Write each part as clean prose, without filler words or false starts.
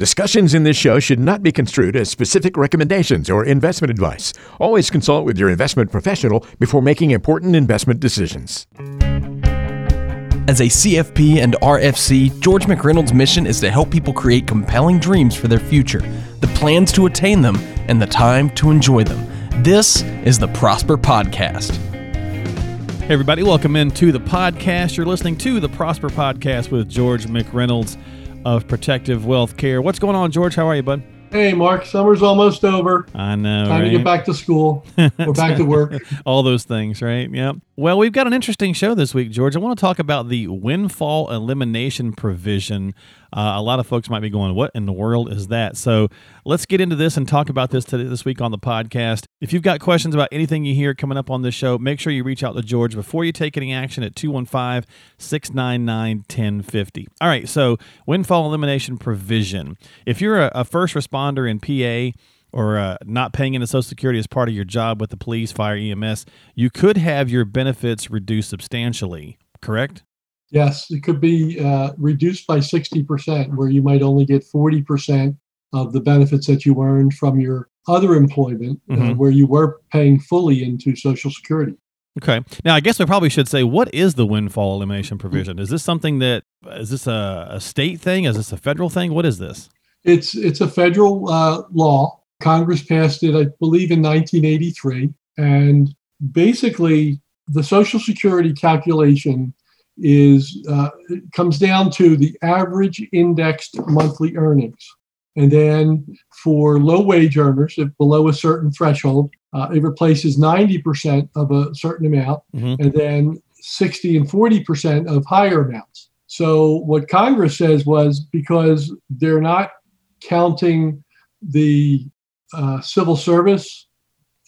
Discussions in this show should not be construed as specific recommendations or investment advice. Always consult with your investment professional before making important investment decisions. As a CFP and RFC, George McReynolds' mission is to help people create compelling dreams for their future, the plans to attain them, and the time to enjoy them. This is the Prosper Podcast. Hey everybody, welcome into the podcast. You're listening to the Prosper Podcast with George McReynolds of Protective Wealth Care. What's going on, George? How are you, bud? Hey, Mark. Summer's almost over. I know. Time to get back to school. We're back to work. All those things, right? Yep. Well, we've got an interesting show this week, George. I want to talk about the windfall elimination provision. A lot of folks might be going, what in the world is that? So let's get into this and talk about this today, this week on the podcast. If you've got questions about anything you hear coming up on this show, make sure you reach out to George before you take any action at 215-699-1050. All right, so windfall elimination provision. If you're a first responder in PA, or not paying into Social Security as part of your job with the police, fire, EMS, you could have your benefits reduced substantially, correct? Yes, it could be reduced by 60%, where you might only get 40% of the benefits that you earned from your other employment, where you were paying fully into Social Security. Okay. Now, I guess we probably should say, what is the windfall elimination provision? Is this something that, is this a state thing? Is this a federal thing? What is this? It's a federal law. Congress passed it, I believe, in 1983. And basically, the Social Security calculation is comes down to the average indexed monthly earnings. And then for low-wage earners, if below a certain threshold, it replaces 90% of a certain amount, and then 60 and 40% of higher amounts. So what Congress says was, because they're not counting the civil service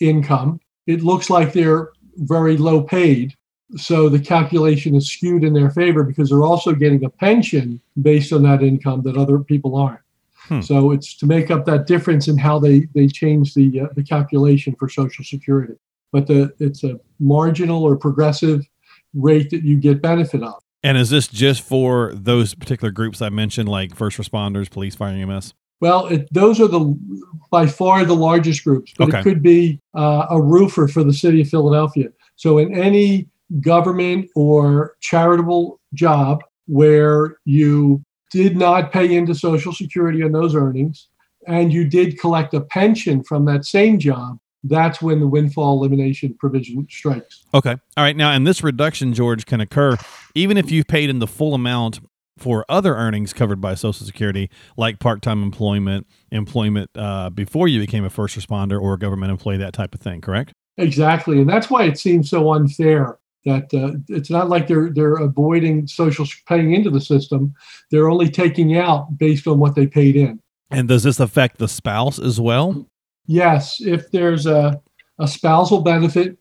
income, it looks like they're very low paid. So the calculation is skewed in their favor because they're also getting a pension based on that income that other people aren't. So it's to make up that difference in how they change the calculation for Social Security. But it's a marginal or progressive rate that you get benefit of. And is this just for those particular groups I mentioned, like first responders, police, fire, EMS? Well, those are by far the largest groups, but it could be a roofer for the city of Philadelphia. So in any government or charitable job where you did not pay into Social Security on those earnings, and you did collect a pension from that same job, that's when the windfall elimination provision strikes. Okay. All right. Now, and this reduction, George, can occur even if you've paid in the full amount for other earnings covered by Social Security, like part-time employment before you became a first responder or a government employee, that type of thing, correct? Exactly. And that's why it seems so unfair that it's not like they're avoiding paying into the system. They're only taking out based on what they paid in. And does this affect the spouse as well? Yes. If there's a spousal benefit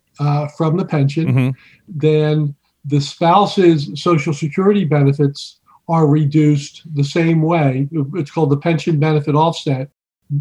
from the pension, then the spouse's Social Security benefits are reduced the same way. It's called the pension benefit offset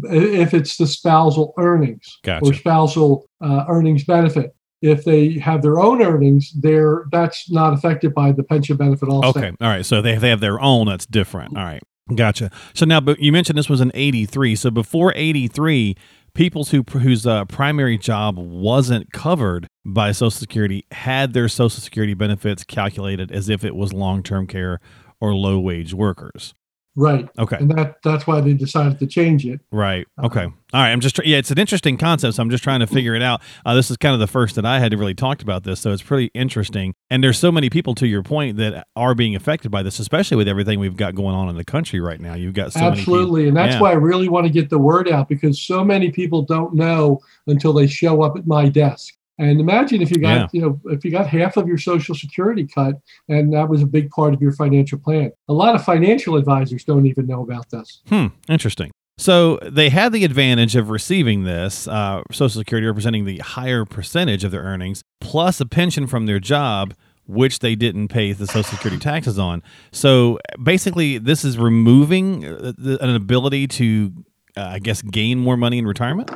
if it's the spousal earnings or spousal earnings benefit. If they have their own earnings, that's not affected by the pension benefit offset. Okay. All right. So if they have their own, that's different. All right. Gotcha. So now, but you mentioned this was in 83. So before 83, people whose primary job wasn't covered by Social Security had their Social Security benefits calculated as if it was long-term care or low-wage workers. Right. Okay. And that's why they decided to change it. Right. Okay. All right. I'm just, it's an interesting concept, so I'm just trying to figure it out. This is kind of the first that I had really talked about this, so it's pretty interesting. And there's so many people, to your point, that are being affected by this, especially with everything we've got going on in the country right now. You've got so many people. And that's why I really want to get the word out, because so many people don't know until they show up at my desk. And imagine if you got, if you got half of your Social Security cut, and that was a big part of your financial plan. A lot of financial advisors don't even know about this. Interesting. So they had the advantage of receiving this Social Security representing the higher percentage of their earnings, plus a pension from their job, which they didn't pay the Social Security taxes on. So basically, this is removing an ability to, I guess, gain more money in retirement.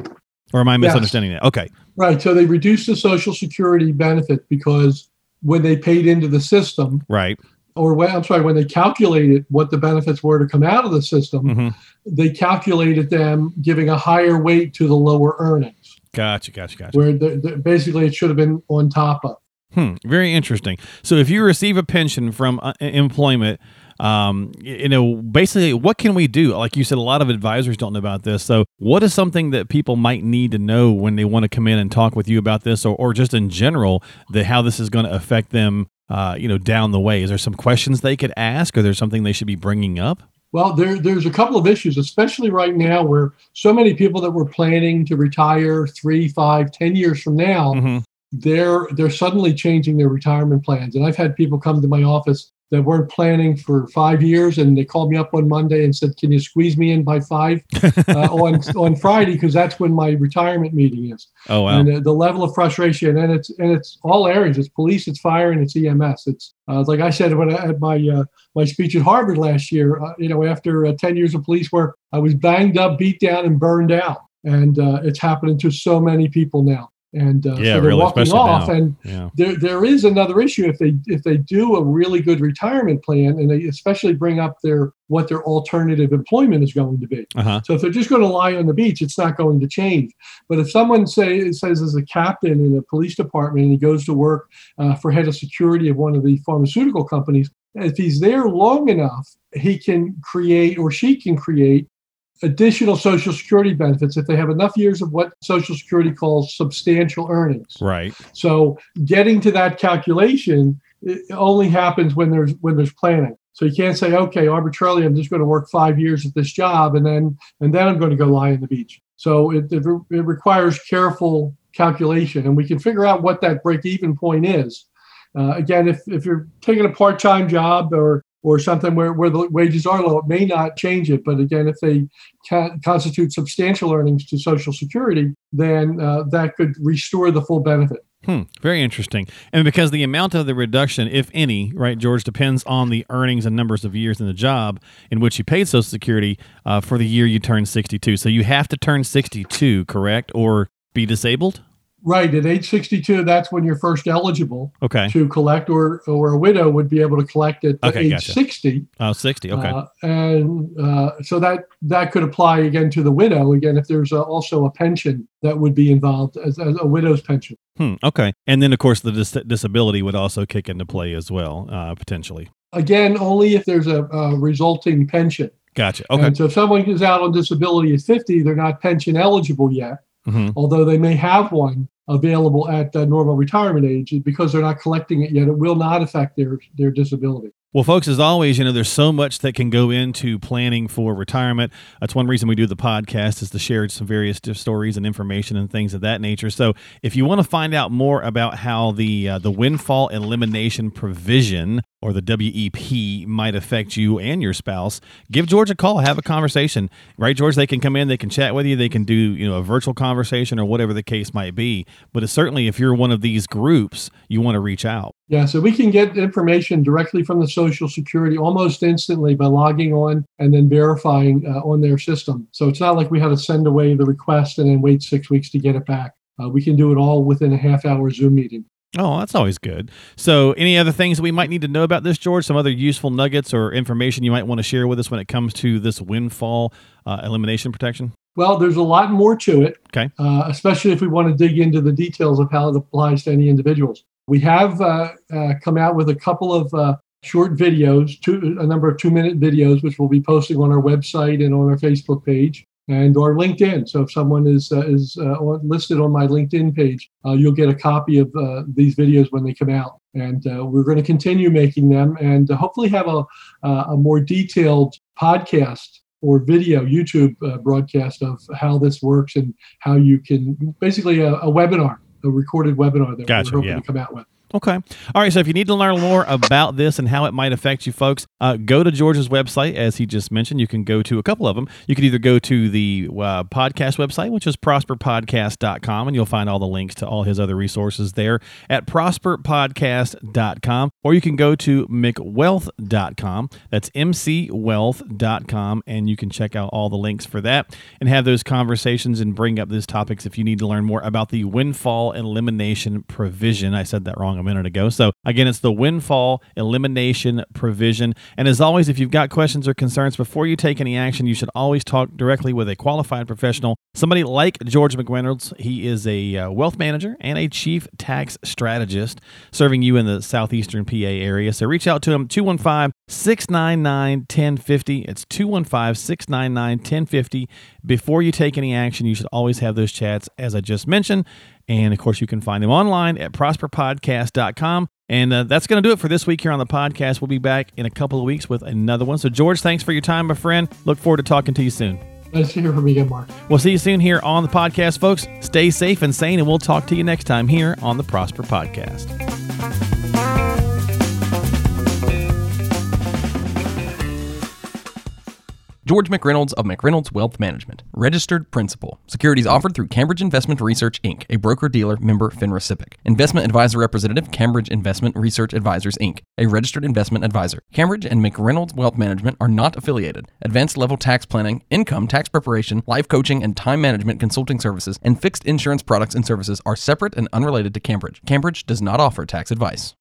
Or am I misunderstanding that? Okay. Right. So they reduced the Social Security benefit because when they paid into the system, when they calculated what the benefits were to come out of the system, they calculated them giving a higher weight to the lower earnings. Gotcha. Where basically it should have been on top of. Very interesting. So if you receive a pension from employment, basically what can we do? Like you said, a lot of advisors don't know about this. So what is something that people might need to know when they want to come in and talk with you about this, or just in general, how this is going to affect them, down the way? Is there some questions they could ask, or there's something they should be bringing up? Well, there's a couple of issues, especially right now where so many people that were planning to retire 3, 5, 10 years from now, they're suddenly changing their retirement plans. And I've had people come to my office that weren't planning for 5 years, and they called me up one Monday and said, "Can you squeeze me in by 5 on Friday? Because that's when my retirement meeting is." Oh wow! And the level of frustration, and it's all areas. It's police, it's fire, and it's EMS. It's like I said when I had my speech at Harvard last year. After 10 years of police work, I was banged up, beat down, and burned out. And it's happening to so many people now. And so they're really walking off now. And there is another issue if they do a really good retirement plan, and they especially bring up what their alternative employment is going to be. So if they're just going to lie on the beach, it's not going to change. But if someone says as a captain in a police department, and he goes to work for head of security of one of the pharmaceutical companies, if he's there long enough, he can create, or she can create, additional Social Security benefits if they have enough years of what Social Security calls substantial earnings. Right. So getting to that calculation, it only happens when there's planning. So you can't say, okay, arbitrarily, I'm just going to work 5 years at this job and then I'm going to go lie on the beach. So it requires careful calculation, and we can figure out what that break-even point is. Again, if you're taking a part-time job or something where the wages are low, it may not change it. But again, if they constitute substantial earnings to Social Security, then that could restore the full benefit. Very interesting. And because the amount of the reduction, if any, right, George, depends on the earnings and numbers of years in the job in which you paid Social Security for the year you turn 62. So you have to turn 62, correct, or be disabled? Right. At age 62, that's when you're first eligible to collect, or a widow would be able to collect at age 60. Oh, 60. Okay. So that could apply again to the widow, again, if there's also a pension that would be involved as a widow's pension. Okay. And then, of course, the disability would also kick into play as well, potentially. Again, only if there's a resulting pension. Gotcha. Okay. And so if someone is out on disability at 50, they're not pension eligible yet, although they may have one available at normal retirement age. Because they're not collecting it yet, it will not affect their disability. Well, folks, as always, there's so much that can go into planning for retirement. That's one reason we do the podcast, is to share some various stories and information and things of that nature. So if you want to find out more about how the windfall elimination provision, or the WEP, might affect you and your spouse, give George a call, have a conversation. Right, George? They can come in, they can chat with you, they can do a virtual conversation or whatever the case might be. But it's certainly, if you're one of these groups, you want to reach out. Yeah, so we can get information directly from the Social Security almost instantly by logging on and then verifying on their system. So it's not like we had to send away the request and then wait 6 weeks to get it back. We can do it all within a half-hour Zoom meeting. Oh, that's always good. So any other things we might need to know about this, George? Some other useful nuggets or information you might want to share with us when it comes to this windfall elimination protection? Well, there's a lot more to it, especially if we want to dig into the details of how it applies to any individuals. We have come out with a couple of short videos, a number of 2-minute videos, which we'll be posting on our website and on our Facebook page and our LinkedIn. So if someone is listed on my LinkedIn page, you'll get a copy of these videos when they come out. And we're going to continue making them, and hopefully have a more detailed podcast or video, YouTube broadcast of how this works and how you can, basically a webinar, a recorded webinar that we're hoping to come out with. Okay. All right. So if you need to learn more about this and how it might affect you, folks, go to George's website. As he just mentioned, you can go to a couple of them. You can either go to the podcast website, which is prosperpodcast.com, and you'll find all the links to all his other resources there at prosperpodcast.com, or you can go to mcwealth.com. That's mcwealth.com, and you can check out all the links for that and have those conversations and bring up those topics if you need to learn more about the windfall elimination provision. I said that wrong wrong a minute ago. So again, it's the windfall elimination provision. And as always, if you've got questions or concerns before you take any action, you should always talk directly with a qualified professional, somebody like George McReynolds. He is a wealth manager and a chief tax strategist serving you in the southeastern PA area. So reach out to him, 215-699-1050. It's 215-699-1050. Before you take any action, you should always have those chats, as I just mentioned. And of course, you can find them online at prosperpodcast.com. And that's going to do it for this week here on the podcast. We'll be back in a couple of weeks with another one. So George, thanks for your time, my friend. Look forward to talking to you soon. Nice to hear from you again, Mark. We'll see you soon here on the podcast, folks. Stay safe and sane, and we'll talk to you next time here on the Prosper Podcast. George McReynolds of McReynolds Wealth Management, registered principal. Securities offered through Cambridge Investment Research, Inc., a broker-dealer, member FINRA SIPC. Investment advisor representative, Cambridge Investment Research Advisors, Inc., a registered investment advisor. Cambridge and McReynolds Wealth Management are not affiliated. Advanced level tax planning, income tax preparation, life coaching and time management consulting services, and fixed insurance products and services are separate and unrelated to Cambridge. Cambridge does not offer tax advice.